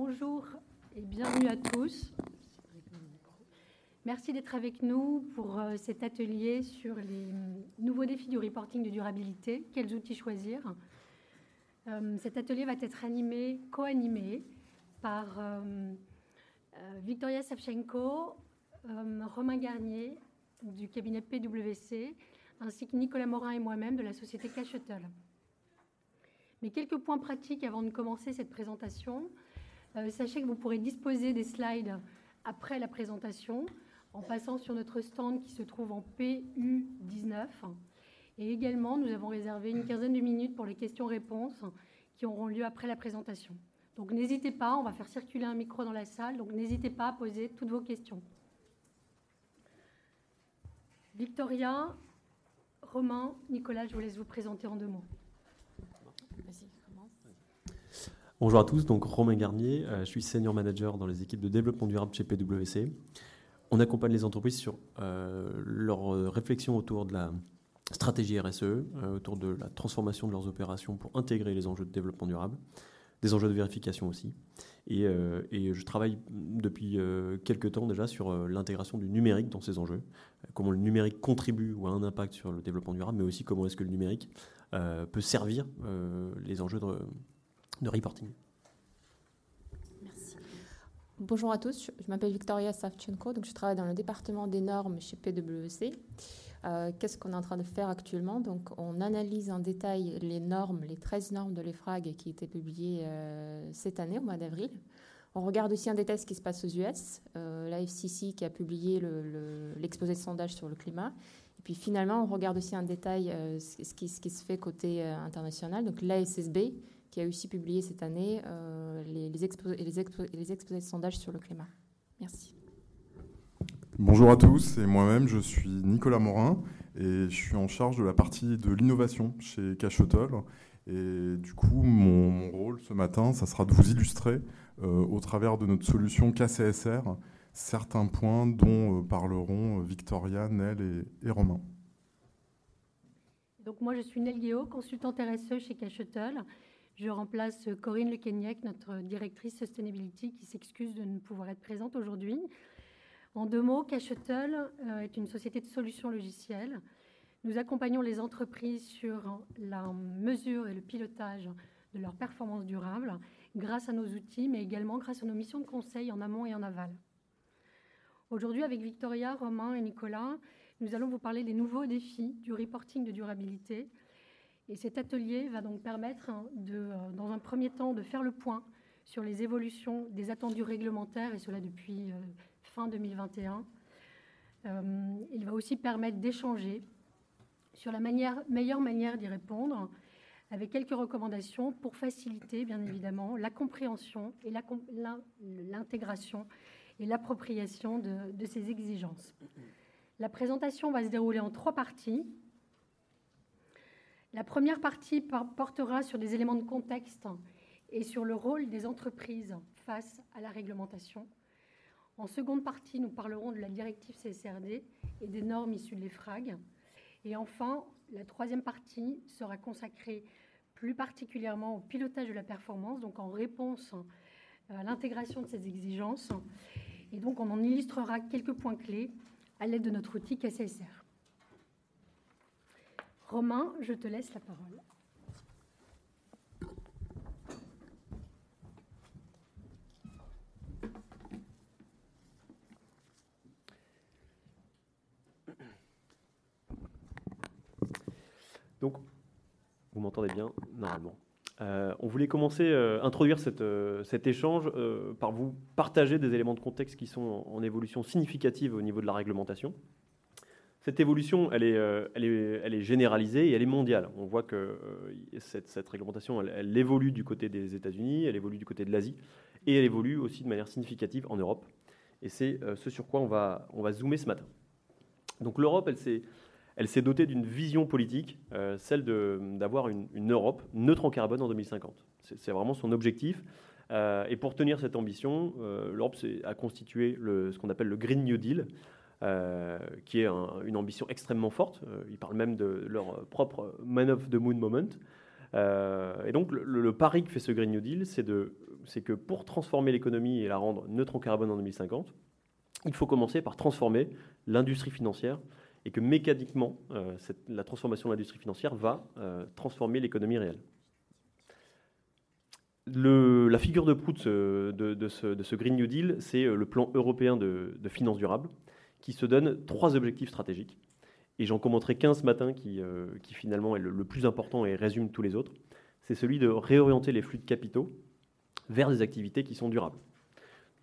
Bonjour et bienvenue à tous. Merci d'être avec nous pour cet atelier sur les nouveaux défis du reporting de durabilité. Quels outils choisir? Cet atelier va être animé, co-animé par Victoria Savchenko, Romain Garnier du cabinet PwC, ainsi que Nicolas Morin et moi-même de la société Kshuttle. Mais quelques points pratiques avant de commencer cette présentation. Sachez que vous pourrez disposer des slides après la présentation en passant sur notre stand qui se trouve en PU19. Et également, nous avons réservé une quinzaine de minutes pour les questions-réponses qui auront lieu après la présentation. Donc n'hésitez pas, on va faire circuler un micro dans la salle, donc n'hésitez pas à poser toutes vos questions. Victoria, Romain, Nicolas, je vous laisse vous présenter en deux mots. Vas-y, commence. Bonjour à tous, donc Romain Garnier, je suis senior manager dans les équipes de développement durable chez PwC. On accompagne les entreprises sur leur réflexion autour de la stratégie RSE, autour de la transformation de leurs opérations pour intégrer les enjeux de développement durable, des enjeux de vérification aussi. Et je travaille depuis quelques temps déjà sur l'intégration du numérique dans ces enjeux, comment le numérique contribue ou a un impact sur le développement durable, mais aussi comment est-ce que le numérique peut servir les enjeux de reporting. Merci. Bonjour à tous, je m'appelle Victoria Savchenko, donc je travaille dans le département des normes chez PwC. Qu'est-ce qu'on est en train de faire actuellement? Donc, on analyse en détail les normes, les 13 normes de l'EFRAG qui étaient publiées cette année, au mois d'avril. On regarde aussi en détail ce qui se passe aux US, la FCC qui a publié l'exposé de sondage sur le climat. Et puis finalement, on regarde aussi en détail ce qui se fait côté international. Donc, la SASB qui a aussi publié cette année les exposés de sondage sur le climat. Merci. Bonjour à tous, et moi-même je suis Nicolas Morin et je suis en charge de la partie de l'innovation chez Kshuttle. Et du coup mon rôle ce matin, ça sera de vous illustrer au travers de notre solution KCSR certains points dont parleront Victoria, Nel et Romain. Donc moi je suis Nel Guéot, consultante RSE chez Kshuttle. Je remplace Corinne Lequeniec, notre directrice Sustainability, qui s'excuse de ne pouvoir être présente aujourd'hui. En deux mots, Kshuttle est une société de solutions logicielles. Nous accompagnons les entreprises sur la mesure et le pilotage de leur performance durable grâce à nos outils, mais également grâce à nos missions de conseil en amont et en aval. Aujourd'hui, avec Victoria, Romain et Nicolas, nous allons vous parler des nouveaux défis du reporting de durabilité. Et cet atelier va donc permettre, dans un premier temps, de faire le point sur les évolutions des attendus réglementaires, et cela depuis fin 2021. Il va aussi permettre d'échanger sur la meilleure manière d'y répondre, avec quelques recommandations pour faciliter, bien évidemment, la compréhension et l'intégration et l'appropriation de ces exigences. La présentation va se dérouler en trois parties. La première partie portera sur des éléments de contexte et sur le rôle des entreprises face à la réglementation. En seconde partie, nous parlerons de la directive CSRD et des normes issues de l'EFRAG. Et enfin, la troisième partie sera consacrée plus particulièrement au pilotage de la performance, donc en réponse à l'intégration de ces exigences. Et donc, on en illustrera quelques points clés à l'aide de notre outil KCSR. Romain, je te laisse la parole. Donc, vous m'entendez bien, normalement. On voulait commencer, introduire cet échange par vous partager des éléments de contexte qui sont en évolution significative au niveau de la réglementation. Cette évolution, elle est généralisée et elle est mondiale. On voit que cette réglementation, elle évolue du côté des États-Unis, elle évolue du côté de l'Asie et elle évolue aussi de manière significative en Europe. Et c'est ce sur quoi on va zoomer ce matin. Donc l'Europe, elle s'est dotée d'une vision politique, celle d'avoir une Europe neutre en carbone en 2050. C'est vraiment son objectif. Et pour tenir cette ambition, l'Europe a constitué ce qu'on appelle le Green New Deal, qui est une ambition extrêmement forte. Ils parlent même de leur propre Man of the Moon moment. Et donc, le pari que fait ce Green New Deal, c'est de c'est que pour transformer l'économie et la rendre neutre en carbone en 2050, il faut commencer par transformer l'industrie financière et que mécaniquement, la transformation de l'industrie financière va transformer l'économie réelle. La figure de proue de ce Green New Deal, c'est le plan européen de finances durables qui se donne 3 objectifs stratégiques. Et j'en commenterai qu'un ce matin qui finalement est le plus important et résume tous les autres. C'est celui de réorienter les flux de capitaux vers des activités qui sont durables.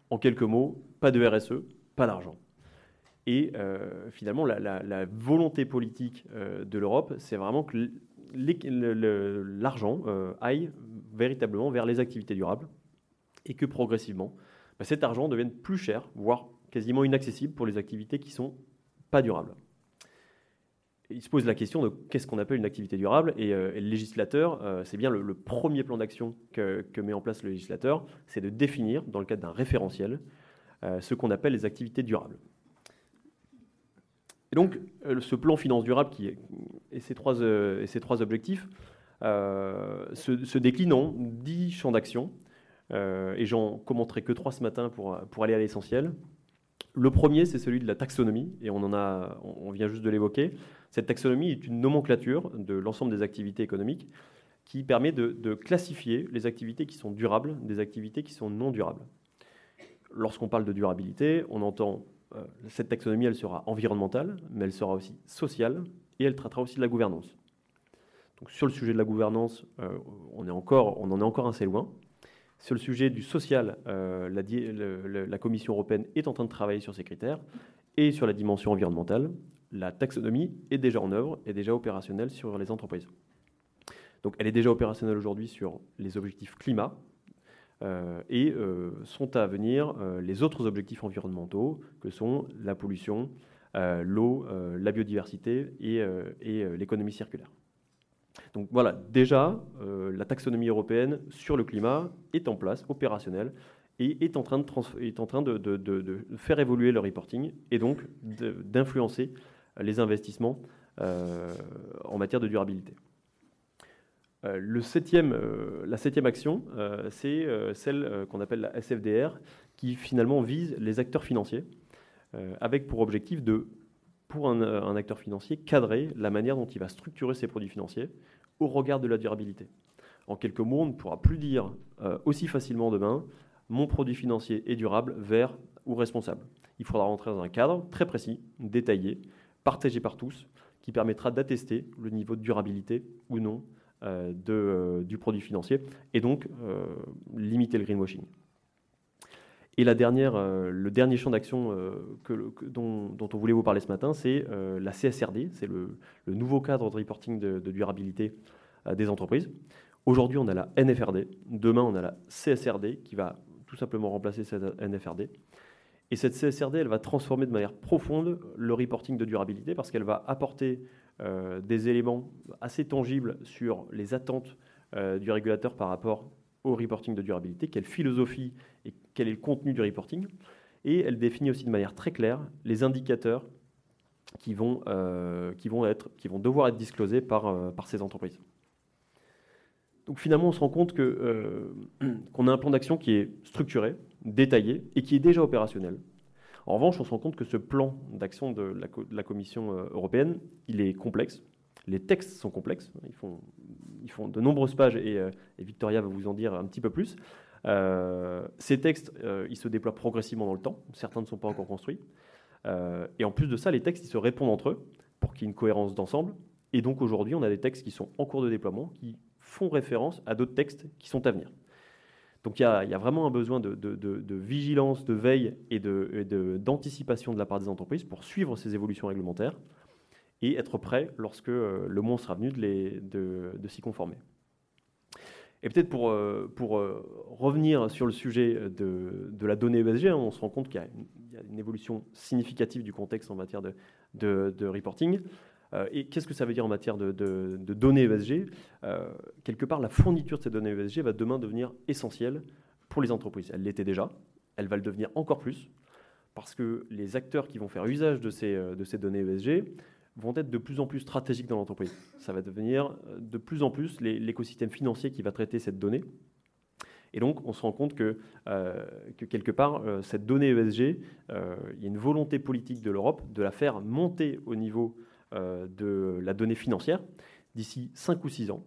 En quelques mots, pas de RSE, pas d'argent. Et finalement, la volonté politique de l'Europe, c'est vraiment que l'argent aille véritablement vers les activités durables et que progressivement, cet argent devienne plus cher, voire quasiment inaccessible pour les activités qui ne sont pas durables. Il se pose la question de qu'est-ce qu'on appelle une activité durable et le législateur, c'est bien le premier plan d'action que met en place le législateur, c'est de définir, dans le cadre d'un référentiel, ce qu'on appelle les activités durables. Et donc, ce plan finance durable et ses 3 objectifs se déclinent en 10 champs d'action, et j'en commenterai que 3 ce matin pour aller à l'essentiel. Le premier, c'est celui de la taxonomie, et on vient juste de l'évoquer. Cette taxonomie est une nomenclature de l'ensemble des activités économiques qui permet de classifier les activités qui sont durables des activités qui sont non durables. Lorsqu'on parle de durabilité, on entend cette taxonomie, elle sera environnementale, mais elle sera aussi sociale, et elle traitera aussi de la gouvernance. Donc, sur le sujet de la gouvernance, on en est encore assez loin. Sur le sujet du social, la Commission européenne est en train de travailler sur ces critères. Et sur la dimension environnementale, la taxonomie est déjà en œuvre, est déjà opérationnelle sur les entreprises. Donc elle est déjà opérationnelle aujourd'hui sur les objectifs climat et sont à venir les autres objectifs environnementaux que sont la pollution, l'eau, la biodiversité et l'économie circulaire. Donc voilà, déjà, la taxonomie européenne sur le climat est en place, opérationnelle, et est en train de faire évoluer le reporting et donc d'influencer les investissements en matière de durabilité. La 7e action, c'est celle qu'on appelle la SFDR, qui finalement vise les acteurs financiers, avec pour objectif de... pour un acteur financier, cadrer la manière dont il va structurer ses produits financiers au regard de la durabilité. En quelques mots, on ne pourra plus dire aussi facilement demain « mon produit financier est durable, vert ou responsable ». Il faudra rentrer dans un cadre très précis, détaillé, partagé par tous, qui permettra d'attester le niveau de durabilité ou non du produit financier et donc limiter le greenwashing. Et le dernier champ d'action dont on voulait vous parler ce matin, c'est la CSRD, c'est le nouveau cadre de reporting de durabilité des entreprises. Aujourd'hui, on a la NFRD. Demain, on a la CSRD qui va tout simplement remplacer cette NFRD. Et cette CSRD, elle va transformer de manière profonde le reporting de durabilité parce qu'elle va apporter des éléments assez tangibles sur les attentes du régulateur par rapport au reporting de durabilité, quelle philosophie et quel est le contenu du reporting. Et elle définit aussi de manière très claire les indicateurs qui vont devoir être disclosés par ces entreprises. Donc finalement, on se rend compte qu'on a un plan d'action qui est structuré, détaillé et qui est déjà opérationnel. En revanche, on se rend compte que ce plan d'action de la Commission européenne, il est complexe. Les textes sont complexes, ils font de nombreuses pages et Victoria va vous en dire un petit peu plus. Ces textes, ils se déploient progressivement dans le temps, certains ne sont pas encore construits. Et en plus de ça, les textes, ils se répondent entre eux pour qu'il y ait une cohérence d'ensemble. Et donc aujourd'hui, on a des textes qui sont en cours de déploiement, qui font référence à d'autres textes qui sont à venir. Donc il y a vraiment un besoin de vigilance, de veille et d'anticipation de la part des entreprises pour suivre ces évolutions réglementaires et être prêt lorsque le moment sera venu de s'y conformer. Et peut-être pour revenir sur le sujet de la donnée ESG, on se rend compte qu'il y a une évolution significative du contexte en matière de reporting. Et qu'est-ce que ça veut dire en matière de données ESG ? Quelque part, la fourniture de ces données ESG va demain devenir essentielle pour les entreprises. Elle l'était déjà, elle va le devenir encore plus, parce que les acteurs qui vont faire usage de ces données ESG vont être de plus en plus stratégiques dans l'entreprise. Ça va devenir de plus en plus l'écosystème financier qui va traiter cette donnée. Et donc, on se rend compte que quelque part, cette donnée ESG, il y a une volonté politique de l'Europe de la faire monter au niveau de la donnée financière d'ici 5 ou 6 ans,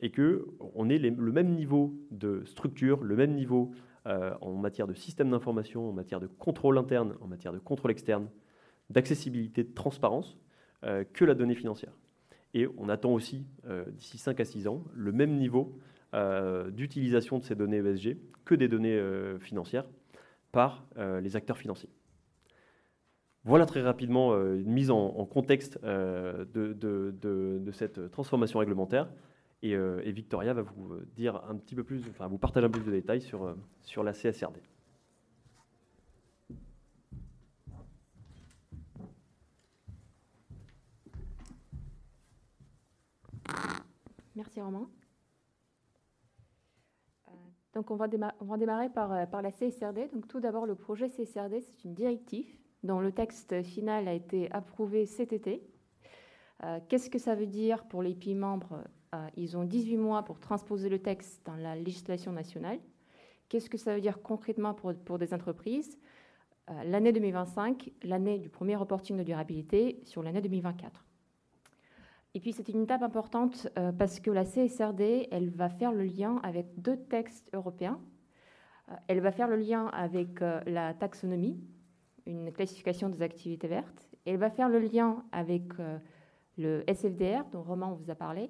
et qu'on ait le même niveau de structure, le même niveau en matière de système d'information, en matière de contrôle interne, en matière de contrôle externe, d'accessibilité, de transparence, que la donnée financière. Et on attend aussi, d'ici 5 à 6 ans, le même niveau d'utilisation de ces données ESG que des données financières par les acteurs financiers. Voilà très rapidement une mise en contexte de cette transformation réglementaire. Et Victoria va vous dire un petit peu plus, enfin vous partager un peu plus de détails sur la CSRD. Merci Romain. Donc on va démarrer par la CSRD. Donc tout d'abord, le projet CSRD, c'est une directive dont le texte final a été approuvé cet été. Qu'est-ce que ça veut dire pour les pays membres? Ils ont 18 mois pour transposer le texte dans la législation nationale. Qu'est-ce que ça veut dire concrètement pour des entreprises? L'année 2025, l'année du premier reporting de durabilité sur l'année 2024. Et puis, c'est une étape importante parce que la CSRD, elle va faire le lien avec 2 textes européens. Elle va faire le lien avec la taxonomie, une classification des activités vertes. Elle va faire le lien avec le SFDR, dont Romain vous a parlé.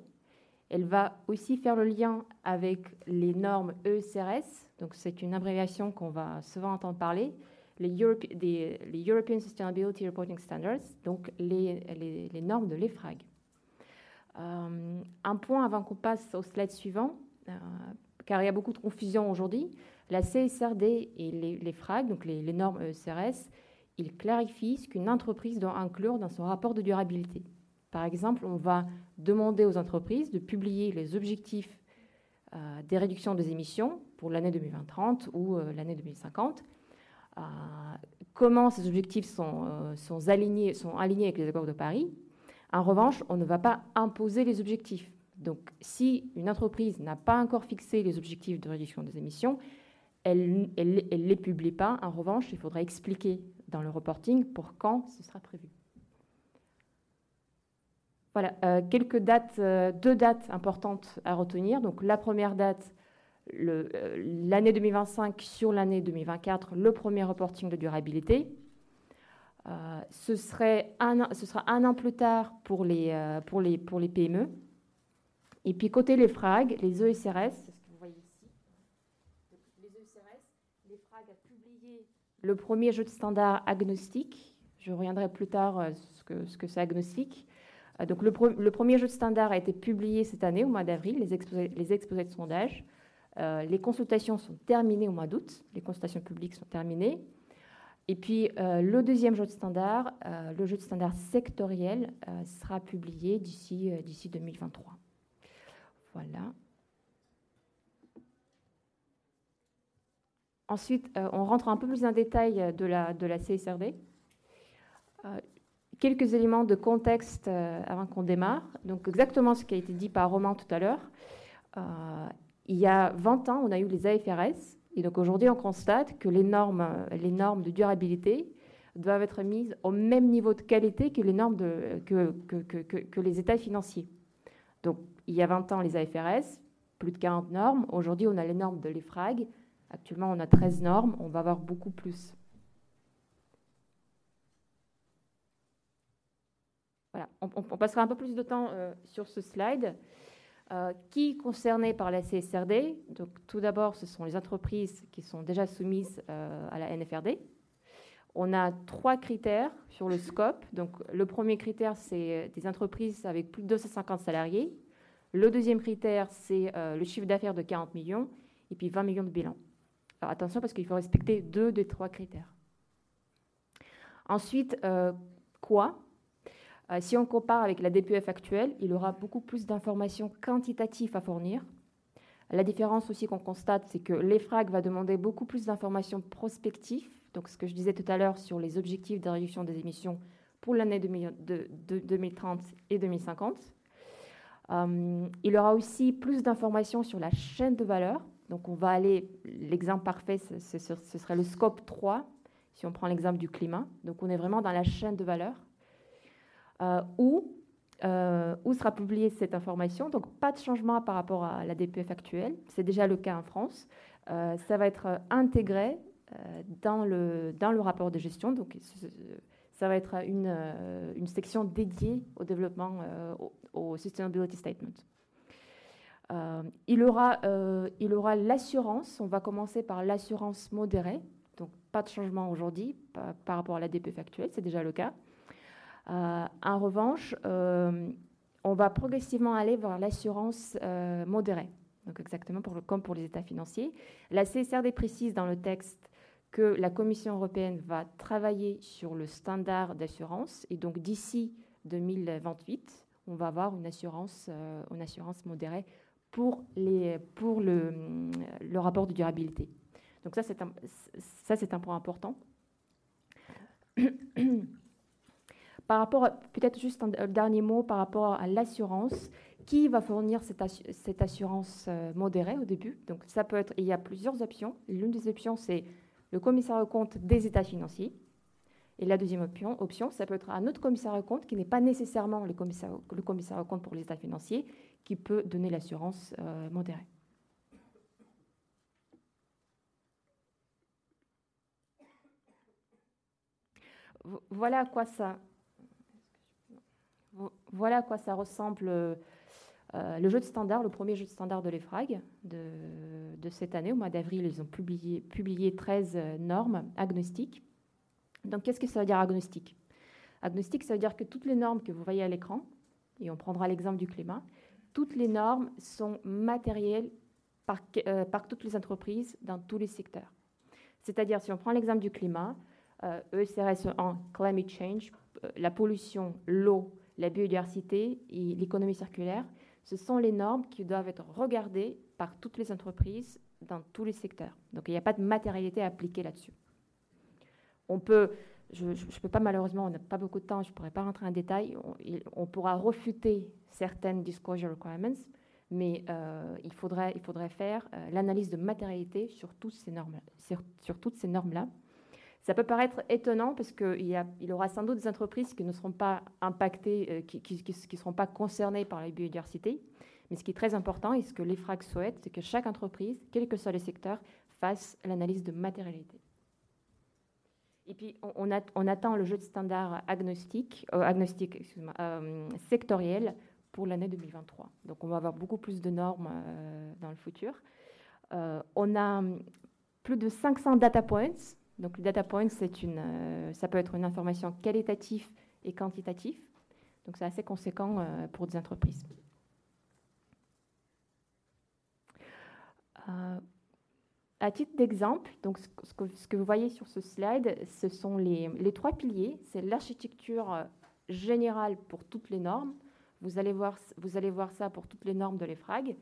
Elle va aussi faire le lien avec les normes ESRS. Donc, c'est une abréviation qu'on va souvent entendre parler. Les European Sustainability Reporting Standards, donc les normes de l'EFRAG. Un point avant qu'on passe au slide suivant, car il y a beaucoup de confusion aujourd'hui. La CSRD et les FRAG, donc les normes ESRS, ils clarifient ce qu'une entreprise doit inclure dans son rapport de durabilité. Par exemple, on va demander aux entreprises de publier les objectifs des réductions des émissions pour l'année 2030 ou l'année 2050. Comment ces objectifs sont alignés avec les accords de Paris. En revanche, on ne va pas imposer les objectifs. Donc, si une entreprise n'a pas encore fixé les objectifs de réduction des émissions, elle ne les publie pas. En revanche, il faudra expliquer dans le reporting pour quand ce sera prévu. Voilà, 2 dates importantes à retenir. Donc, la première date, l'année 2025 sur l'année 2024, le premier reporting de durabilité. Ce sera un an plus tard pour les PME. Et puis, côté les FRAG, les ESRS, c'est ce que vous voyez ici. Donc, les ESRS, les FRAG a publié le premier jeu de standards agnostique. Je reviendrai plus tard ce que c'est agnostique. Donc, le premier jeu de standards a été publié cette année, au mois d'avril, les exposés de sondage. Les consultations sont terminées au mois d'août. Les consultations publiques sont terminées. Et puis, le deuxième jeu de standard, le jeu de standard sectoriel, sera publié d'ici 2023. Voilà. Ensuite, on rentre un peu plus en détail de la CSRD. Quelques éléments de contexte avant qu'on démarre. Donc, exactement ce qui a été dit par Romain tout à l'heure. Il y a 20 ans, on a eu les IFRS. Et donc aujourd'hui, on constate que les normes de durabilité doivent être mises au même niveau de qualité que les normes que les états financiers. Donc il y a 20 ans, les AFRS, plus de 40 normes. Aujourd'hui, on a les normes de l'EFRAG. Actuellement, on a 13 normes. On va avoir beaucoup plus. Voilà. On passera un peu plus de temps sur ce slide. Qui est concerné par la CSRD? Donc, tout d'abord, ce sont les entreprises qui sont déjà soumises à la NFRD. On a 3 critères sur le scope. Donc, le premier critère, c'est des entreprises avec plus de 250 salariés. Le deuxième critère, c'est le chiffre d'affaires de 40 millions et puis 20 millions de bilan. Alors, attention, parce qu'il faut respecter 2 des 3 critères. Ensuite, si on compare avec la DPEF actuelle, il aura beaucoup plus d'informations quantitatives à fournir. La différence aussi qu'on constate, c'est que l'EFRAG va demander beaucoup plus d'informations prospectives, donc ce que je disais tout à l'heure sur les objectifs de réduction des émissions pour l'année 2030 et 2050. Il aura aussi plus d'informations sur la chaîne de valeur, Donc on va aller, l'exemple parfait, ce serait le scope 3, si on prend l'exemple du climat. Donc on est vraiment dans la chaîne de valeur où sera publiée cette information. Donc pas de changement par rapport à la DPEF actuelle. C'est déjà le cas en France. Ça va être intégré dans le rapport de gestion. Donc ça va être une section dédiée au développement, au Sustainability Statement. Il aura l'assurance, on va commencer par l'assurance modérée, donc pas de changement aujourd'hui par rapport à la DPEF actuelle, c'est déjà le cas. En revanche, on va progressivement aller vers l'assurance modérée, donc exactement comme pour les états financiers. La CSRD précise dans le texte que la Commission européenne va travailler sur le standard d'assurance et donc d'ici 2028, on va avoir une assurance modérée pour le rapport de durabilité. Donc ça, c'est un point important. Par rapport, peut-être juste un dernier mot par rapport à l'assurance. Qui va fournir cette assurance modérée au début? Donc ça peut être, il y a plusieurs options. L'une des options, c'est le commissaire aux comptes des états financiers. Et la deuxième option, ça peut être un autre commissaire aux comptes qui n'est pas nécessairement le commissaire aux comptes pour les états financiers, qui peut donner l'assurance modérée. Voilà à quoi ça ressemble le jeu de standard, le premier jeu de standard de l'EFRAG de cette année. Au mois d'avril, ils ont publié 13 normes agnostiques. Donc, qu'est-ce que ça veut dire agnostique? Agnostique, ça veut dire que toutes les normes que vous voyez à l'écran, et on prendra l'exemple du climat, toutes les normes sont matérielles par toutes les entreprises dans tous les secteurs. C'est-à-dire, si on prend l'exemple du climat, ESRS 1, Climate Change, la pollution, l'eau, la biodiversité et l'économie circulaire, ce sont les normes qui doivent être regardées par toutes les entreprises dans tous les secteurs. Donc, il n'y a pas de matérialité à appliquer là-dessus. Je peux pas, malheureusement, on n'a pas beaucoup de temps, je ne pourrais pas rentrer en détail. On pourra refuter certaines disclosure requirements, mais il faudrait faire l'analyse de matérialité sur toutes ces normes-là. Ça peut paraître étonnant parce qu'il y aura sans doute des entreprises qui ne seront pas impactées, qui ne seront pas concernées par la biodiversité. Mais ce qui est très important et ce que l'EFRAG souhaite, c'est que chaque entreprise, quel que soit le secteur, fasse l'analyse de matérialité. Et puis, on attend le jeu de standard sectoriel pour l'année 2023. Donc, on va avoir beaucoup plus de normes dans le futur. On a plus de 500 data points. Donc, les data points, ça peut être une information qualitative et quantitative. Donc, c'est assez conséquent pour des entreprises. À titre d'exemple, donc ce que vous voyez sur ce slide, ce sont les trois piliers. C'est l'architecture générale pour toutes les normes. Vous allez voir ça pour toutes les normes de l'EFRAG.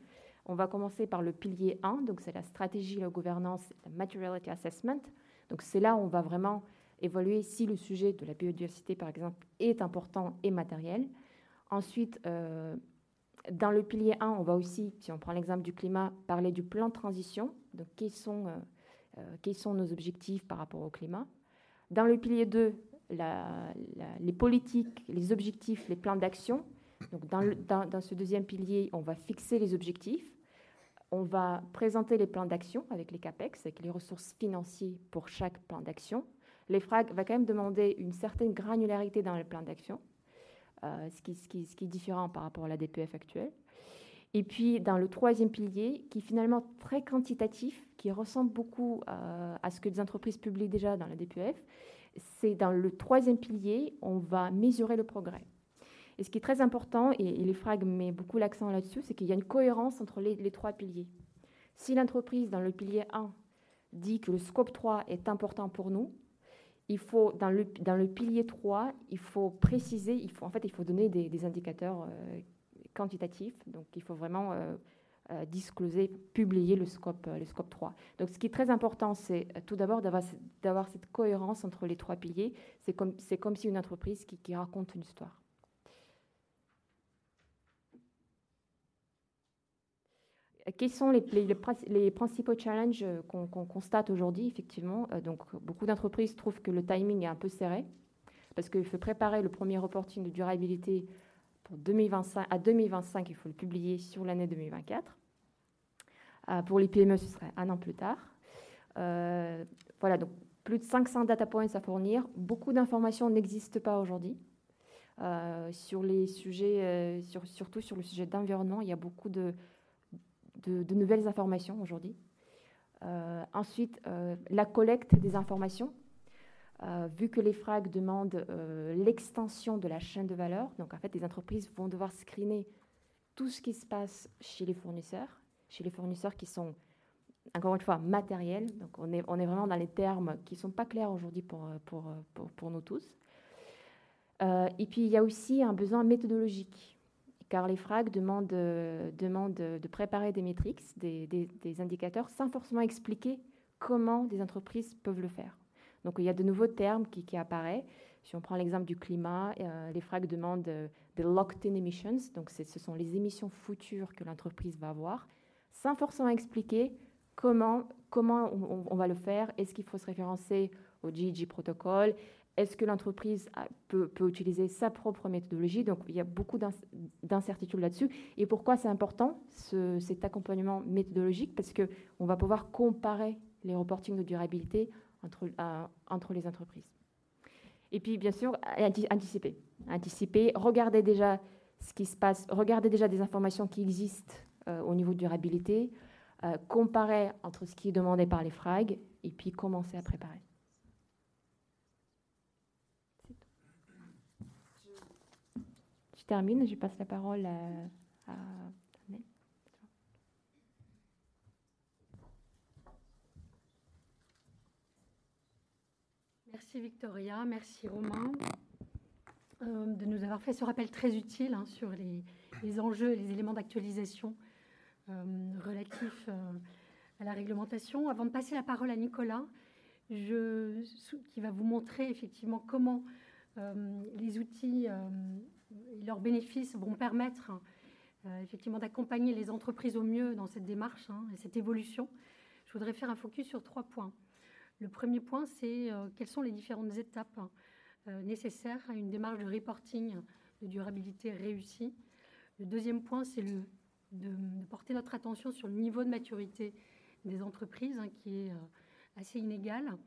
On va commencer par le pilier 1, donc c'est la stratégie, la gouvernance, la materiality assessment. Donc c'est là où on va vraiment évaluer si le sujet de la biodiversité, par exemple, est important et matériel. Ensuite, dans le pilier 1, on va aussi, si on prend l'exemple du climat, parler du plan de transition. Donc, quels sont nos objectifs par rapport au climat? Dans le pilier 2, les politiques, les objectifs, les plans d'action. Donc, dans ce deuxième pilier, on va fixer les objectifs. On va présenter les plans d'action avec les CAPEX, avec les ressources financières pour chaque plan d'action. L'EFRAG va quand même demander une certaine granularité dans les plans d'action. Ce qui est différent par rapport à la DPEF actuelle. Et puis, dans le troisième pilier, qui est finalement très quantitatif, qui ressemble beaucoup à ce que les entreprises publient déjà dans la DPEF, c'est dans le troisième pilier, on va mesurer le progrès. Et ce qui est très important, et l'EFRAG met beaucoup l'accent là-dessus, c'est qu'il y a une cohérence entre les trois piliers. Si l'entreprise, dans le pilier 1, dit que le scope 3 est important pour nous, il faut, dans le pilier 3, il faut préciser, il faut donner des indicateurs quantitatifs. Donc, il faut vraiment publier le scope 3. Donc, ce qui est très important, c'est tout d'abord d'avoir cette cohérence entre les trois piliers. C'est comme si une entreprise qui raconte une histoire. Quels sont les principaux challenges qu'on constate aujourd'hui, effectivement? Donc, beaucoup d'entreprises trouvent que le timing est un peu serré parce qu'il faut préparer le premier reporting de durabilité pour 2025, à 2025, il faut le publier sur l'année 2024. Pour les PME, ce serait un an plus tard. Voilà, donc plus de 500 data points à fournir. Beaucoup d'informations n'existent pas aujourd'hui. Sur les sujets, surtout sur le sujet d'environnement, il y a beaucoup de nouvelles informations aujourd'hui. Ensuite, la collecte des informations. Vu que l'EFRAG demande l'extension de la chaîne de valeur, donc en fait, les entreprises vont devoir screener tout ce qui se passe chez les fournisseurs qui sont, encore une fois, matériels. Donc, on est vraiment dans les termes qui ne sont pas clairs aujourd'hui pour nous tous. Et puis, il y a aussi un besoin méthodologique, car l'EFRAG demande de préparer des métriques, des indicateurs, sans forcément expliquer comment des entreprises peuvent le faire. Donc, il y a de nouveaux termes qui apparaissent. Si on prend l'exemple du climat, l'EFRAG demande des locked-in emissions, donc ce sont les émissions futures que l'entreprise va avoir, sans forcément expliquer comment on va le faire. Est-ce qu'il faut se référencer au GHG protocole? Est-ce que l'entreprise peut utiliser sa propre méthodologie? Donc, il y a beaucoup d'incertitudes là-dessus. Et pourquoi c'est important, cet accompagnement méthodologique? Parce qu'on va pouvoir comparer les reportings de durabilité entre les entreprises. Et puis, bien sûr, anticiper. Anticiper, regarder déjà ce qui se passe, regarder déjà des informations qui existent au niveau de durabilité, comparer entre ce qui est demandé par les frags et puis commencer à préparer. Termine, je passe la parole à Nel. Merci Victoria, merci Romain de nous avoir fait ce rappel très utile sur les enjeux et les éléments d'actualisation relatifs à la réglementation. Avant de passer la parole à Nicolas, qui va vous montrer effectivement comment les outils leurs bénéfices vont permettre effectivement d'accompagner les entreprises au mieux dans cette démarche et cette évolution. Je voudrais faire un focus sur 3 points. Le premier point, c'est quelles sont les différentes étapes nécessaires à une démarche de reporting de durabilité réussie. Le deuxième point, c'est de porter notre attention sur le niveau de maturité des entreprises qui est assez inégal.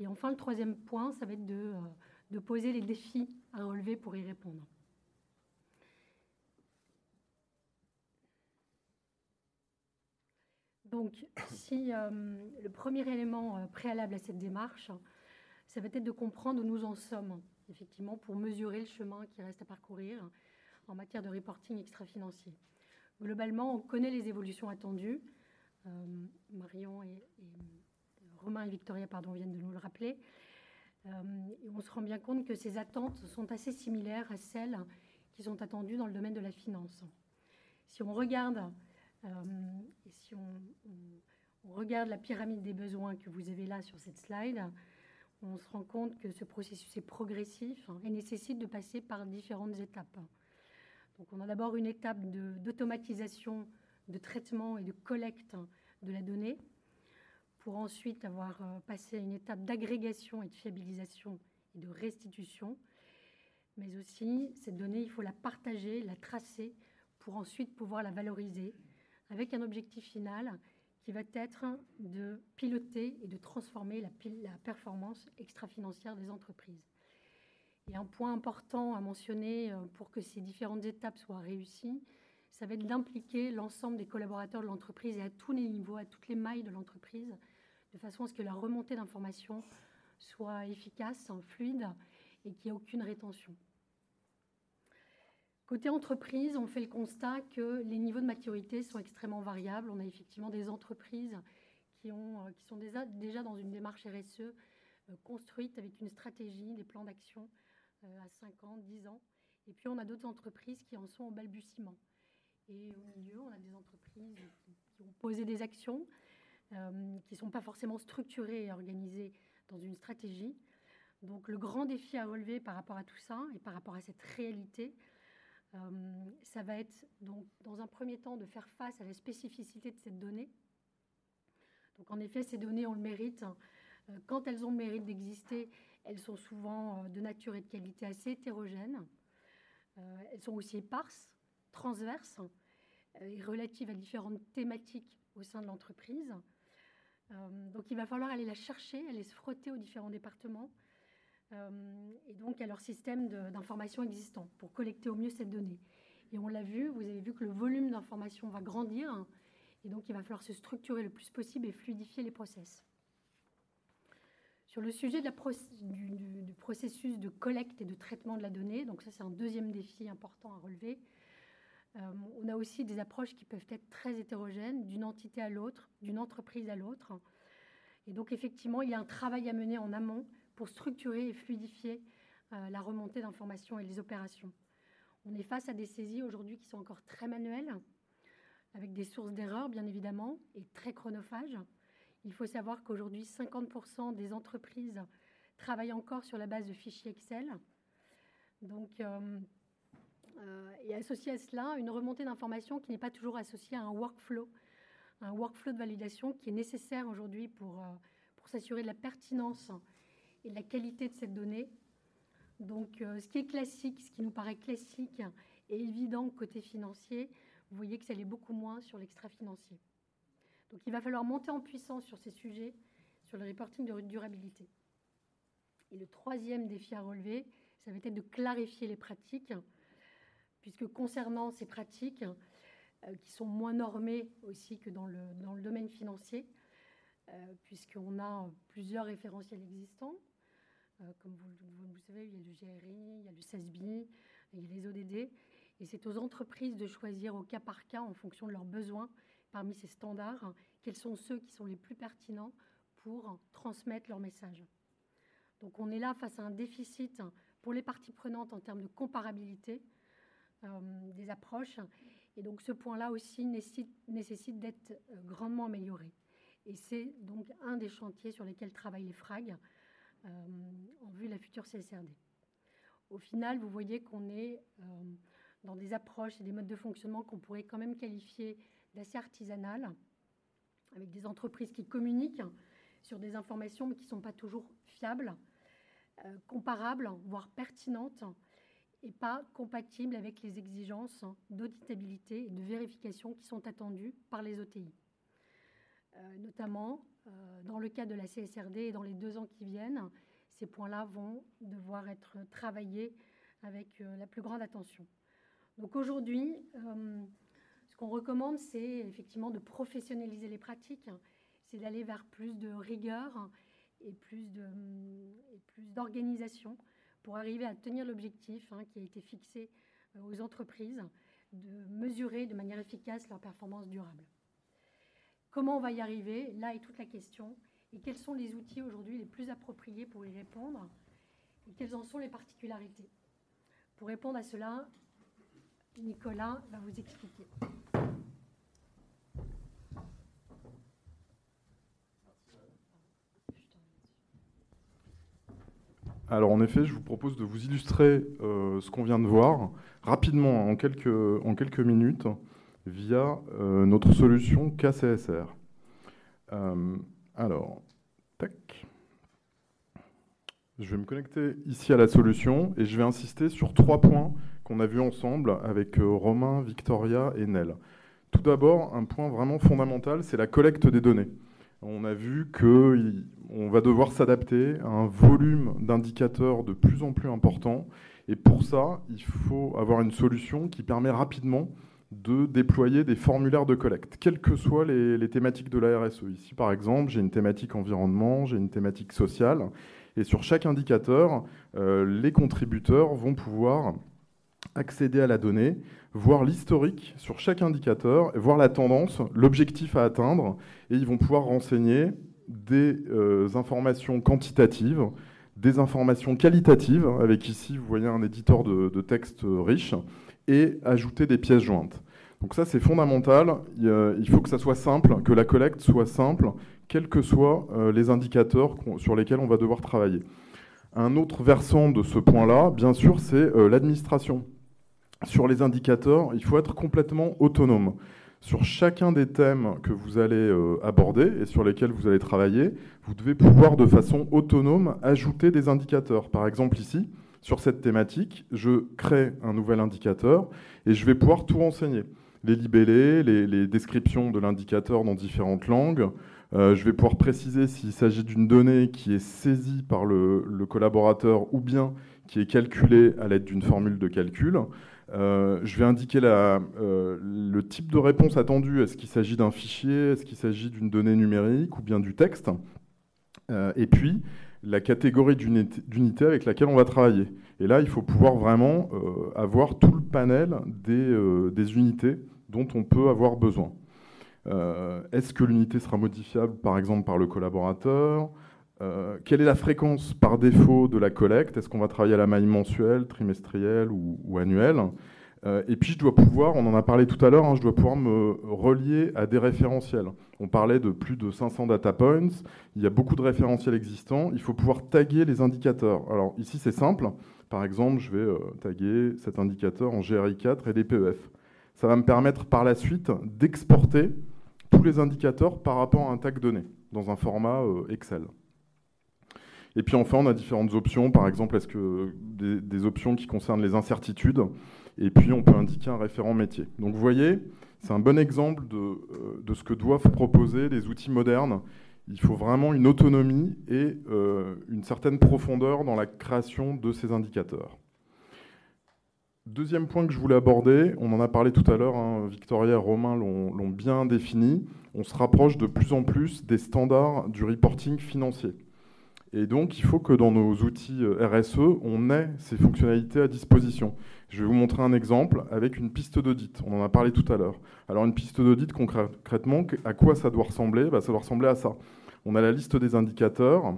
Et enfin, le troisième point, ça va être de poser les défis à relever pour y répondre. Donc, si le premier élément préalable à cette démarche, ça va être de comprendre où nous en sommes, effectivement, pour mesurer le chemin qui reste à parcourir en matière de reporting extra-financier. Globalement, on connaît les évolutions attendues. Marion et Romain et Victoria, viennent de nous le rappeler. Et on se rend bien compte que ces attentes sont assez similaires à celles qui sont attendues dans le domaine de la finance. Si on regarde... et si on regarde la pyramide des besoins que vous avez là sur cette slide, on se rend compte que ce processus est progressif et nécessite de passer par différentes étapes. Donc, on a d'abord une étape d'automatisation, de traitement et de collecte de la donnée, pour ensuite avoir passé une étape d'agrégation et de fiabilisation et de restitution. Mais aussi, cette donnée, il faut la partager, la tracer, pour ensuite pouvoir la valoriser, avec un objectif final qui va être de piloter et de transformer la performance extra-financière des entreprises. Et un point important à mentionner pour que ces différentes étapes soient réussies, ça va être d'impliquer l'ensemble des collaborateurs de l'entreprise et à tous les niveaux, à toutes les mailles de l'entreprise, de façon à ce que la remontée d'informations soit efficace, fluide et qu'il n'y ait aucune rétention. Côté entreprise, on fait le constat que les niveaux de maturité sont extrêmement variables. On a effectivement des entreprises qui sont déjà dans une démarche RSE construite avec une stratégie, des plans d'action à 5 ans, 10 ans. Et puis, on a d'autres entreprises qui en sont au balbutiement. Et au milieu, on a des entreprises qui ont posé des actions, qui ne sont pas forcément structurées et organisées dans une stratégie. Donc, le grand défi à relever par rapport à tout ça et par rapport à cette réalité, Ça va être donc, dans un premier temps, de faire face à la spécificité de cette donnée. Donc en effet, ces données ont le mérite. Quand elles ont le mérite d'exister, elles sont souvent de nature et de qualité assez hétérogènes. Elles sont aussi éparses, transverses et relatives à différentes thématiques au sein de l'entreprise. Donc il va falloir aller la chercher, aller se frotter aux différents départements et donc à leur système d'information existant pour collecter au mieux cette donnée. Et on l'a vu, vous avez vu que le volume d'informations va grandir et donc il va falloir se structurer le plus possible et fluidifier les process. Sur le sujet de du processus de collecte et de traitement de la donnée, donc ça c'est un deuxième défi important à relever. On a aussi des approches qui peuvent être très hétérogènes, d'une entité à l'autre, d'une entreprise à l'autre. Et donc, effectivement, il y a un travail à mener en amont pour structurer et fluidifier la remontée d'informations et les opérations. On est face à des saisies aujourd'hui qui sont encore très manuelles, avec des sources d'erreurs, bien évidemment, et très chronophages. Il faut savoir qu'aujourd'hui, 50% des entreprises travaillent encore sur la base de fichiers Excel. Donc, et associé à cela, une remontée d'informations qui n'est pas toujours associée à un workflow de validation qui est nécessaire aujourd'hui pour s'assurer de la pertinence et de la qualité de cette donnée. Donc, ce qui est classique, ce qui nous paraît classique et évident côté financier, vous voyez que ça l'est beaucoup moins sur l'extra-financier. Donc, il va falloir monter en puissance sur ces sujets, sur le reporting de durabilité. Et le troisième défi à relever, ça va être de clarifier les pratiques, puisque concernant ces pratiques qui sont moins normées aussi que dans le domaine financier, puisqu'on a plusieurs référentiels existants. Comme vous le savez, il y a le GRI, il y a le SASB, il y a les ODD. Et c'est aux entreprises de choisir au cas par cas, en fonction de leurs besoins, parmi ces standards, quels sont ceux qui sont les plus pertinents pour transmettre leur message. Donc on est là face à un déficit pour les parties prenantes en termes de comparabilité, des approches. Et donc, ce point-là aussi nécessite d'être grandement amélioré. Et c'est donc un des chantiers sur lesquels travaillent les FRAG en vue de la future CSRD. Au final, vous voyez qu'on est dans des approches et des modes de fonctionnement qu'on pourrait quand même qualifier d'assez artisanales, avec des entreprises qui communiquent sur des informations, mais qui ne sont pas toujours fiables, comparables, voire pertinentes, et pas compatible avec les exigences d'auditabilité et de vérification qui sont attendues par les OTI. Notamment, dans le cas de la CSRD et dans les 2 ans qui viennent, ces points-là vont devoir être travaillés avec la plus grande attention. Donc aujourd'hui, ce qu'on recommande, c'est effectivement de professionnaliser les pratiques, c'est d'aller vers plus de rigueur et plus d'organisation, pour arriver à tenir l'objectif qui a été fixé aux entreprises, de mesurer de manière efficace leur performance durable. Comment on va y arriver ? Là est toute la question. Et quels sont les outils aujourd'hui les plus appropriés pour y répondre ? Et quelles en sont les particularités ? Pour répondre à cela, Nicolas va vous expliquer. Alors en effet, je vous propose de vous illustrer ce qu'on vient de voir rapidement, en quelques minutes, via notre solution KCSR. Alors, tac. Je vais me connecter ici à la solution et je vais insister sur 3 points qu'on a vus ensemble avec Romain, Victoria et Nel. Tout d'abord, un point vraiment fondamental, c'est la collecte des données. On a vu qu'on va devoir s'adapter à un volume d'indicateurs de plus en plus important. Et pour ça, il faut avoir une solution qui permet rapidement de déployer des formulaires de collecte, quelles que soient les thématiques de la RSE. Ici, par exemple, j'ai une thématique environnement, j'ai une thématique sociale. Et sur chaque indicateur, les contributeurs vont pouvoir accéder à la donnée, voir l'historique sur chaque indicateur, voir la tendance, l'objectif à atteindre, et ils vont pouvoir renseigner des informations quantitatives, des informations qualitatives, avec ici, vous voyez un éditeur de texte riche, et ajouter des pièces jointes. Donc ça, c'est fondamental. Il faut que ça soit simple, que la collecte soit simple, quels que soient les indicateurs sur lesquels on va devoir travailler. Un autre versant de ce point-là, bien sûr, c'est l'administration. sur les indicateurs, il faut être complètement autonome. Sur chacun des thèmes que vous allez aborder et sur lesquels vous allez travailler, vous devez pouvoir de façon autonome ajouter des indicateurs. Par exemple ici, sur cette thématique, je crée un nouvel indicateur et je vais pouvoir tout renseigner. Les libellés, les descriptions de l'indicateur dans différentes langues. Je vais pouvoir préciser s'il s'agit d'une donnée qui est saisie par le collaborateur ou bien qui est calculée à l'aide d'une formule de calcul. Je vais indiquer le type de réponse attendue. Est-ce qu'il s'agit d'un fichier? Est-ce qu'il s'agit d'une donnée numérique ou bien du texte? Et puis, la catégorie d'unité avec laquelle on va travailler. Et là, il faut pouvoir vraiment avoir tout le panel des unités dont on peut avoir besoin. Est-ce que l'unité sera modifiable, par exemple, par le collaborateur? Quelle est la fréquence par défaut de la collecte? Est-ce qu'on va travailler à la maille mensuelle, trimestrielle ou annuelle? Et puis je dois pouvoir, on en a parlé tout à l'heure, je dois pouvoir me relier à des référentiels. On parlait de plus de 500 data points, il y a beaucoup de référentiels existants, il faut pouvoir taguer les indicateurs. Alors ici c'est simple, par exemple je vais taguer cet indicateur en GRI 4 et DPEF. Ça va me permettre par la suite d'exporter tous les indicateurs par rapport à un tag donné, dans un format Excel. Et puis enfin, on a différentes options, par exemple, est-ce que des options qui concernent les incertitudes, et puis on peut indiquer un référent métier. Donc vous voyez, c'est un bon exemple de ce que doivent proposer les outils modernes. Il faut vraiment une autonomie et une certaine profondeur dans la création de ces indicateurs. Deuxième point que je voulais aborder, on en a parlé tout à l'heure, Victoria et Romain l'ont bien défini, on se rapproche de plus en plus des standards du reporting financier. Et donc, il faut que dans nos outils RSE, on ait ces fonctionnalités à disposition. Je vais vous montrer un exemple avec une piste d'audit. On en a parlé tout à l'heure. Alors, une piste d'audit, concrètement, à quoi ça doit ressembler? Ça doit ressembler à ça. On a la liste des indicateurs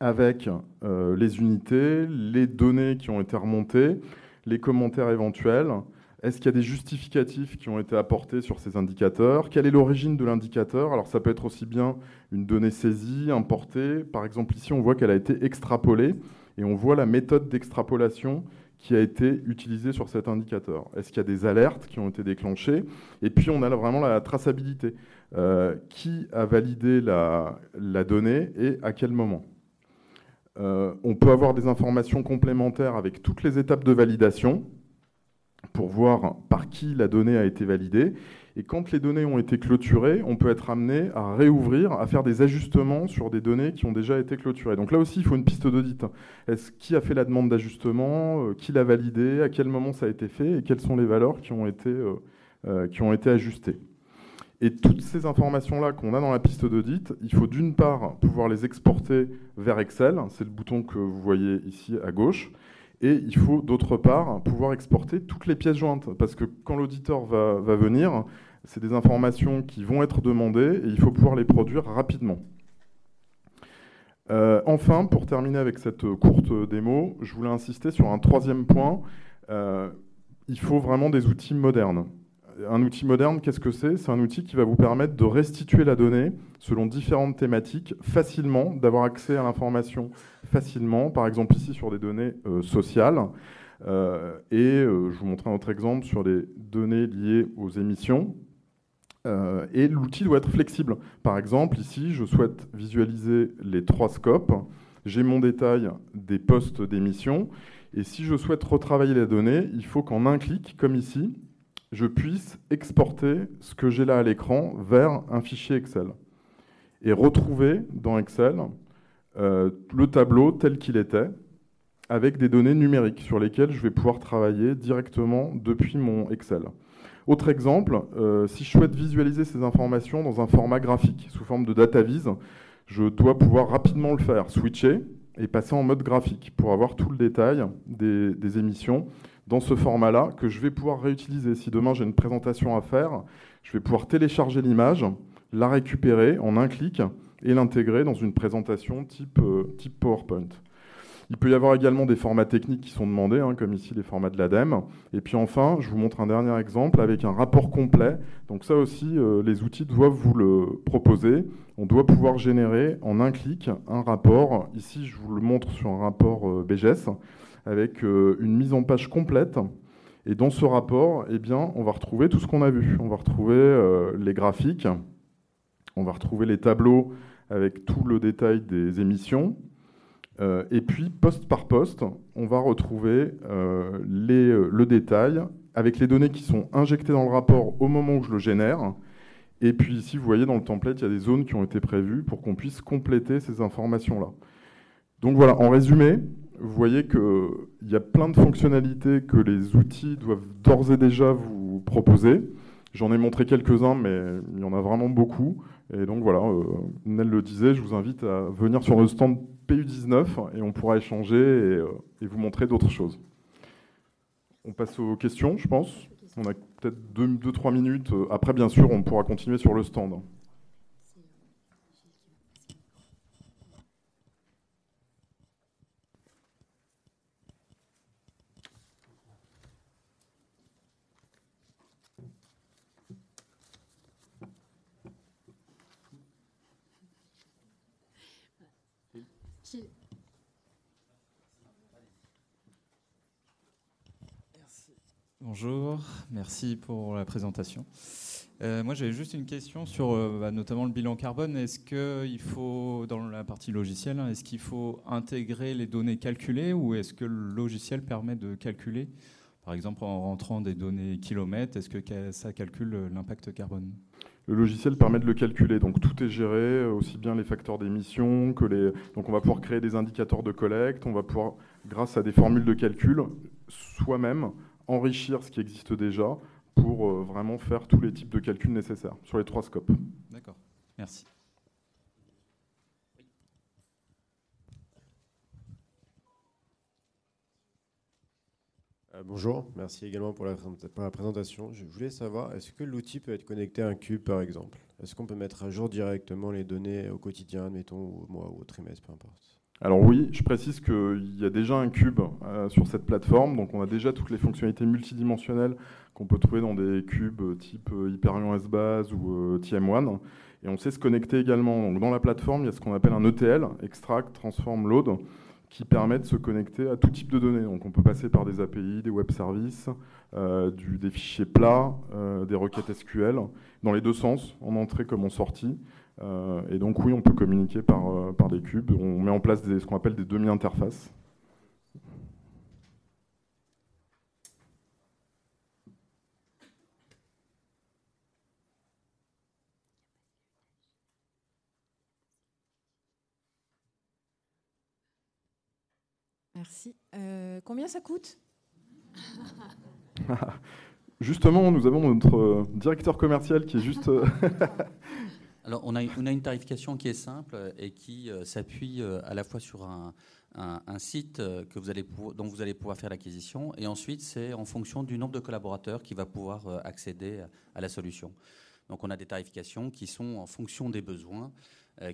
avec les unités, les données qui ont été remontées, les commentaires éventuels. Est-ce qu'il y a des justificatifs qui ont été apportés sur ces indicateurs? Quelle est l'origine de l'indicateur? Alors ça peut être aussi bien une donnée saisie, importée. Par exemple, ici, on voit qu'elle a été extrapolée et on voit la méthode d'extrapolation qui a été utilisée sur cet indicateur. Est-ce qu'il y a des alertes qui ont été déclenchées? Et puis, on a vraiment la traçabilité. Qui a validé la donnée et à quel moment? On peut avoir des informations complémentaires avec toutes les étapes de validation pour voir par qui la donnée a été validée. Et quand les données ont été clôturées, on peut être amené à réouvrir, à faire des ajustements sur des données qui ont déjà été clôturées. Donc là aussi, il faut une piste d'audit. Qui a fait la demande d'ajustement? Qui l'a validée? À quel moment ça a été fait? Et quelles sont les valeurs qui ont été ajustées? Et toutes ces informations-là qu'on a dans la piste d'audit, il faut d'une part pouvoir les exporter vers Excel. C'est le bouton que vous voyez ici à gauche. Et il faut, d'autre part, pouvoir exporter toutes les pièces jointes. Parce que quand l'auditeur va venir, c'est des informations qui vont être demandées et il faut pouvoir les produire rapidement. Enfin, pour terminer avec cette courte démo, je voulais insister sur un troisième point. Il faut vraiment des outils modernes. Un outil moderne, qu'est-ce que c'est? C'est un outil qui va vous permettre de restituer la donnée selon différentes thématiques facilement, d'avoir accès à l'information facilement, par exemple ici sur des données sociales. Je vous montre un autre exemple sur les données liées aux émissions. Et l'outil doit être flexible. Par exemple, ici, je souhaite visualiser les 3 scopes. J'ai mon détail des postes d'émission. Et si je souhaite retravailler la donnée, il faut qu'en un clic, comme ici, je puisse exporter ce que j'ai là à l'écran vers un fichier Excel et retrouver dans Excel le tableau tel qu'il était avec des données numériques sur lesquelles je vais pouvoir travailler directement depuis mon Excel. Autre exemple, si je souhaite visualiser ces informations dans un format graphique sous forme de data viz, je dois pouvoir rapidement le faire, switcher et passer en mode graphique pour avoir tout le détail des émissions dans ce format-là, que je vais pouvoir réutiliser. Si demain j'ai une présentation à faire, je vais pouvoir télécharger l'image, la récupérer en un clic et l'intégrer dans une présentation type PowerPoint. Il peut y avoir également des formats techniques qui sont demandés, comme ici les formats de l'ADEME. Et puis enfin, je vous montre un dernier exemple avec un rapport complet. Donc ça aussi, les outils doivent vous le proposer. On doit pouvoir générer en un clic un rapport. Ici, je vous le montre sur un rapport BGS, avec une mise en page complète Et dans ce rapport, eh bien, on va retrouver tout ce qu'on a vu. On va retrouver les graphiques, on va retrouver les tableaux avec tout le détail des émissions. Et puis, poste par poste, on va retrouver le détail avec les données qui sont injectées dans le rapport au moment où je le génère. Et puis ici, vous voyez dans le template, il y a des zones qui ont été prévues pour qu'on puisse compléter ces informations-là. Donc voilà, en résumé, vous voyez qu'il y a plein de fonctionnalités que les outils doivent d'ores et déjà vous proposer. J'en ai montré quelques-uns, mais il y en a vraiment beaucoup. Et donc voilà, Nel le disait, je vous invite à venir sur le stand PU19 et on pourra échanger et vous montrer d'autres choses. On passe aux questions, je pense. On a peut-être 2-3 minutes. Après, bien sûr, on pourra continuer sur le stand. Bonjour, merci pour la présentation. Moi, j'avais juste une question sur notamment le bilan carbone. Est-ce qu'il faut, dans la partie logicielle, est-ce qu'il faut intégrer les données calculées ou est-ce que le logiciel permet de calculer, par exemple en rentrant des données kilomètres, est-ce que ça calcule l'impact carbone ? Le logiciel permet de le calculer, donc tout est géré, aussi bien les facteurs d'émission que les... Donc on va pouvoir créer des indicateurs de collecte, on va pouvoir, grâce à des formules de calcul, soi-même enrichir ce qui existe déjà pour vraiment faire tous les types de calculs nécessaires sur les 3 scopes. D'accord, merci. Bonjour, merci également pour la présentation. Je voulais savoir, est-ce que l'outil peut être connecté à un cube, par exemple ? Est-ce qu'on peut mettre à jour directement les données au quotidien, admettons, ou au mois ou au trimestre, peu importe ? Alors oui, je précise qu'il y a déjà un cube sur cette plateforme, donc on a déjà toutes les fonctionnalités multidimensionnelles qu'on peut trouver dans des cubes type Hyperion S-Base ou TM1, et on sait se connecter également. Donc dans la plateforme, il y a ce qu'on appelle un ETL, Extract, Transform, Load, qui permet de se connecter à tout type de données. Donc on peut passer par des API, des web services, des fichiers plats, des requêtes SQL, dans les 2 sens, en entrée comme en sortie. Et donc oui, on peut communiquer par des cubes. On met en place ce qu'on appelle des demi-interfaces. Merci. Combien ça coûte ? Justement, nous avons notre directeur commercial qui est juste... Alors, on a une tarification qui est simple et qui s'appuie à la fois sur un site dont vous allez pouvoir faire l'acquisition, et ensuite, c'est en fonction du nombre de collaborateurs qui va pouvoir accéder à la solution. Donc, on a des tarifications qui sont en fonction des besoins,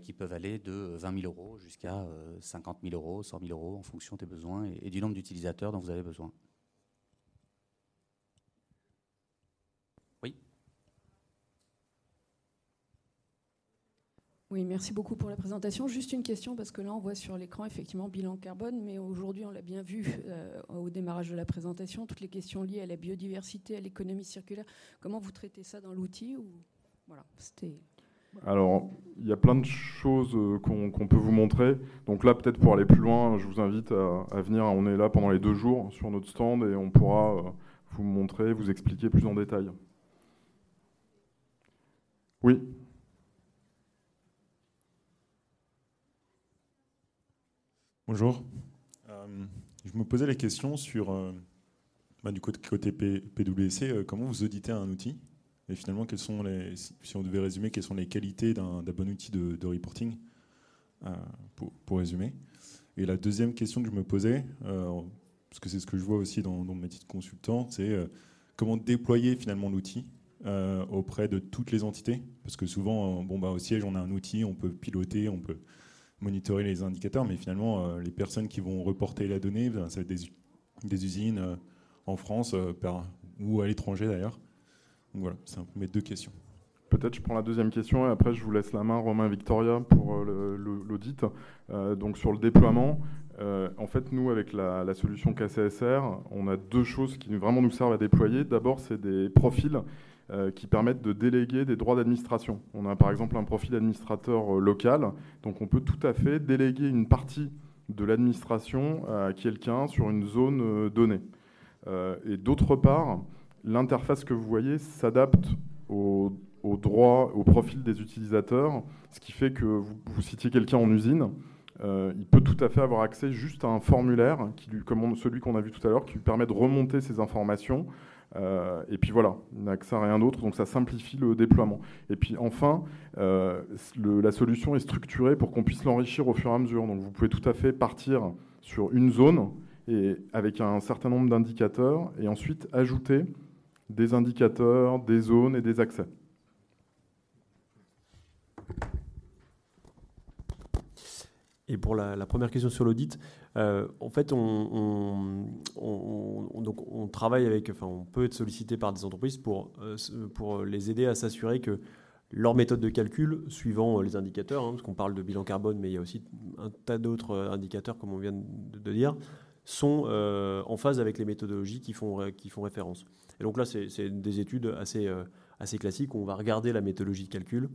qui peuvent aller de 20 000 euros jusqu'à 50 000 euros, 100 000 euros, en fonction des besoins et du nombre d'utilisateurs dont vous avez besoin. Oui, merci beaucoup pour la présentation. Juste une question, parce que là, on voit sur l'écran, effectivement, bilan carbone, mais aujourd'hui, on l'a bien vu au démarrage de la présentation, toutes les questions liées à la biodiversité, à l'économie circulaire. Comment vous traitez ça dans l'outil ou... Voilà, c'était... Alors, il y a plein de choses qu'on peut vous montrer. Donc là, peut-être pour aller plus loin, je vous invite à venir. On est là pendant les 2 jours sur notre stand et on pourra vous montrer, vous expliquer plus en détail. Oui ? Bonjour. Je me posais la question sur, du côté PwC, comment vous auditez un outil ? Et finalement, si on devait résumer, quelles sont les qualités d'un bon outil de reporting, pour résumer ? Et la deuxième question que je me posais, parce que c'est ce que je vois aussi dans mes titres consultants, c'est comment déployer finalement l'outil auprès de toutes les entités ? Parce que souvent, au siège, on a un outil, on peut piloter, on peut... monitorer les indicateurs, mais finalement, les personnes qui vont reporter la donnée, ça va être des usines en France ou à l'étranger d'ailleurs. Donc voilà, c'est un peu mes 2 questions. Peut-être je prends la deuxième question et après je vous laisse la main, Romain, Victoria, pour l'audit. Donc sur le déploiement, En fait, nous, avec la solution KCSR, on a deux choses qui vraiment nous servent à déployer. D'abord, c'est des profils qui permettent de déléguer des droits d'administration. On a par exemple un profil administrateur local, donc on peut tout à fait déléguer une partie de l'administration à quelqu'un sur une zone donnée. Et d'autre part, l'interface que vous voyez s'adapte aux droits, au profil des utilisateurs, ce qui fait que vous citiez quelqu'un en usine, il peut tout à fait avoir accès juste à un formulaire, comme celui qu'on a vu tout à l'heure, qui lui permet de remonter ces informations. Et puis voilà, il n'a que ça, rien d'autre, donc ça simplifie le déploiement. Et puis enfin, la solution est structurée pour qu'on puisse l'enrichir au fur et à mesure. Donc vous pouvez tout à fait partir sur une zone et avec un certain nombre d'indicateurs et ensuite ajouter des indicateurs, des zones et des accès. Et pour la première question sur l'audit, en fait, on travaille avec, enfin, on peut être sollicité par des entreprises pour les aider à s'assurer que leur méthode de calcul, suivant les indicateurs, parce qu'on parle de bilan carbone, mais il y a aussi un tas d'autres indicateurs, comme on vient de dire, sont en phase avec les méthodologies qui font référence. Et donc là, c'est des études assez classiques où on va regarder la méthodologie de calcul.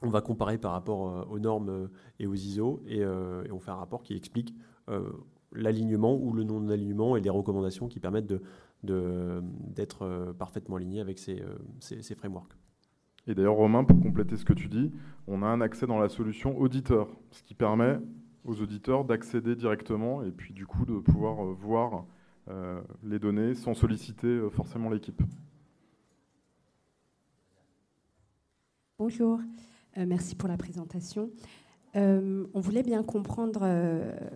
On va comparer par rapport aux normes et aux ISO et on fait un rapport qui explique l'alignement ou le non-alignement et les recommandations qui permettent d'être parfaitement alignés avec ces frameworks. Et d'ailleurs, Romain, pour compléter ce que tu dis, on a un accès dans la solution auditeur, ce qui permet aux auditeurs d'accéder directement et puis du coup de pouvoir voir les données sans solliciter forcément l'équipe. Bonjour. Merci pour la présentation. On voulait bien comprendre,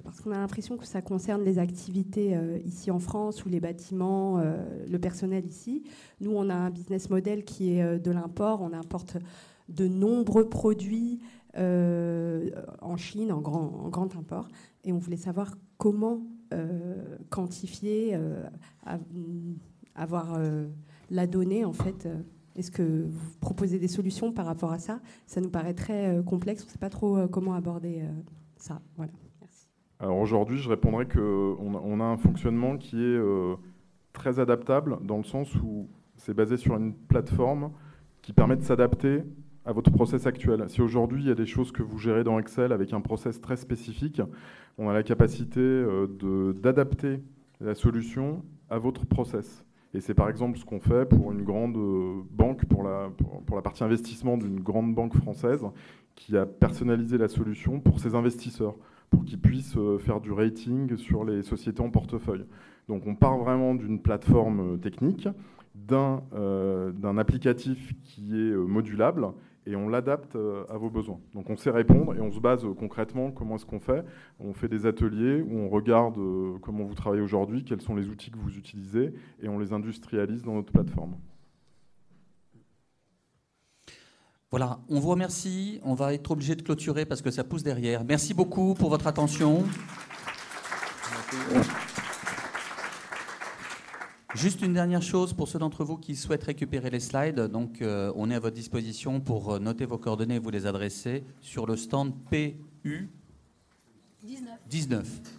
parce qu'on a l'impression que ça concerne les activités ici en France ou les bâtiments, le personnel ici. Nous, on a un business model qui est de l'import. On importe de nombreux produits en Chine, en grand import. Et on voulait savoir comment quantifier, avoir la donnée, en fait. Est-ce que vous proposez des solutions par rapport à ça ? Ça nous paraît très complexe, on ne sait pas trop comment aborder ça. Voilà. Merci. Alors aujourd'hui, je répondrai qu'on a un fonctionnement qui est très adaptable, dans le sens où c'est basé sur une plateforme qui permet de s'adapter à votre process actuel. Si aujourd'hui, il y a des choses que vous gérez dans Excel avec un process très spécifique, on a la capacité d'adapter la solution à votre process. Et c'est par exemple ce qu'on fait pour une grande banque, pour la partie investissement d'une grande banque française qui a personnalisé la solution pour ses investisseurs, pour qu'ils puissent faire du rating sur les sociétés en portefeuille. Donc on part vraiment d'une plateforme technique, d'un applicatif qui est modulable, et on l'adapte à vos besoins. Donc on sait répondre et on se base concrètement comment est-ce qu'on fait. On fait des ateliers où on regarde comment vous travaillez aujourd'hui, quels sont les outils que vous utilisez, et on les industrialise dans notre plateforme. Voilà, on vous remercie. On va être obligé de clôturer parce que ça pousse derrière. Merci beaucoup pour votre attention. Merci. Juste une dernière chose pour ceux d'entre vous qui souhaitent récupérer les slides. Donc, on est à votre disposition pour noter vos coordonnées et vous les adresser sur le stand PU 19.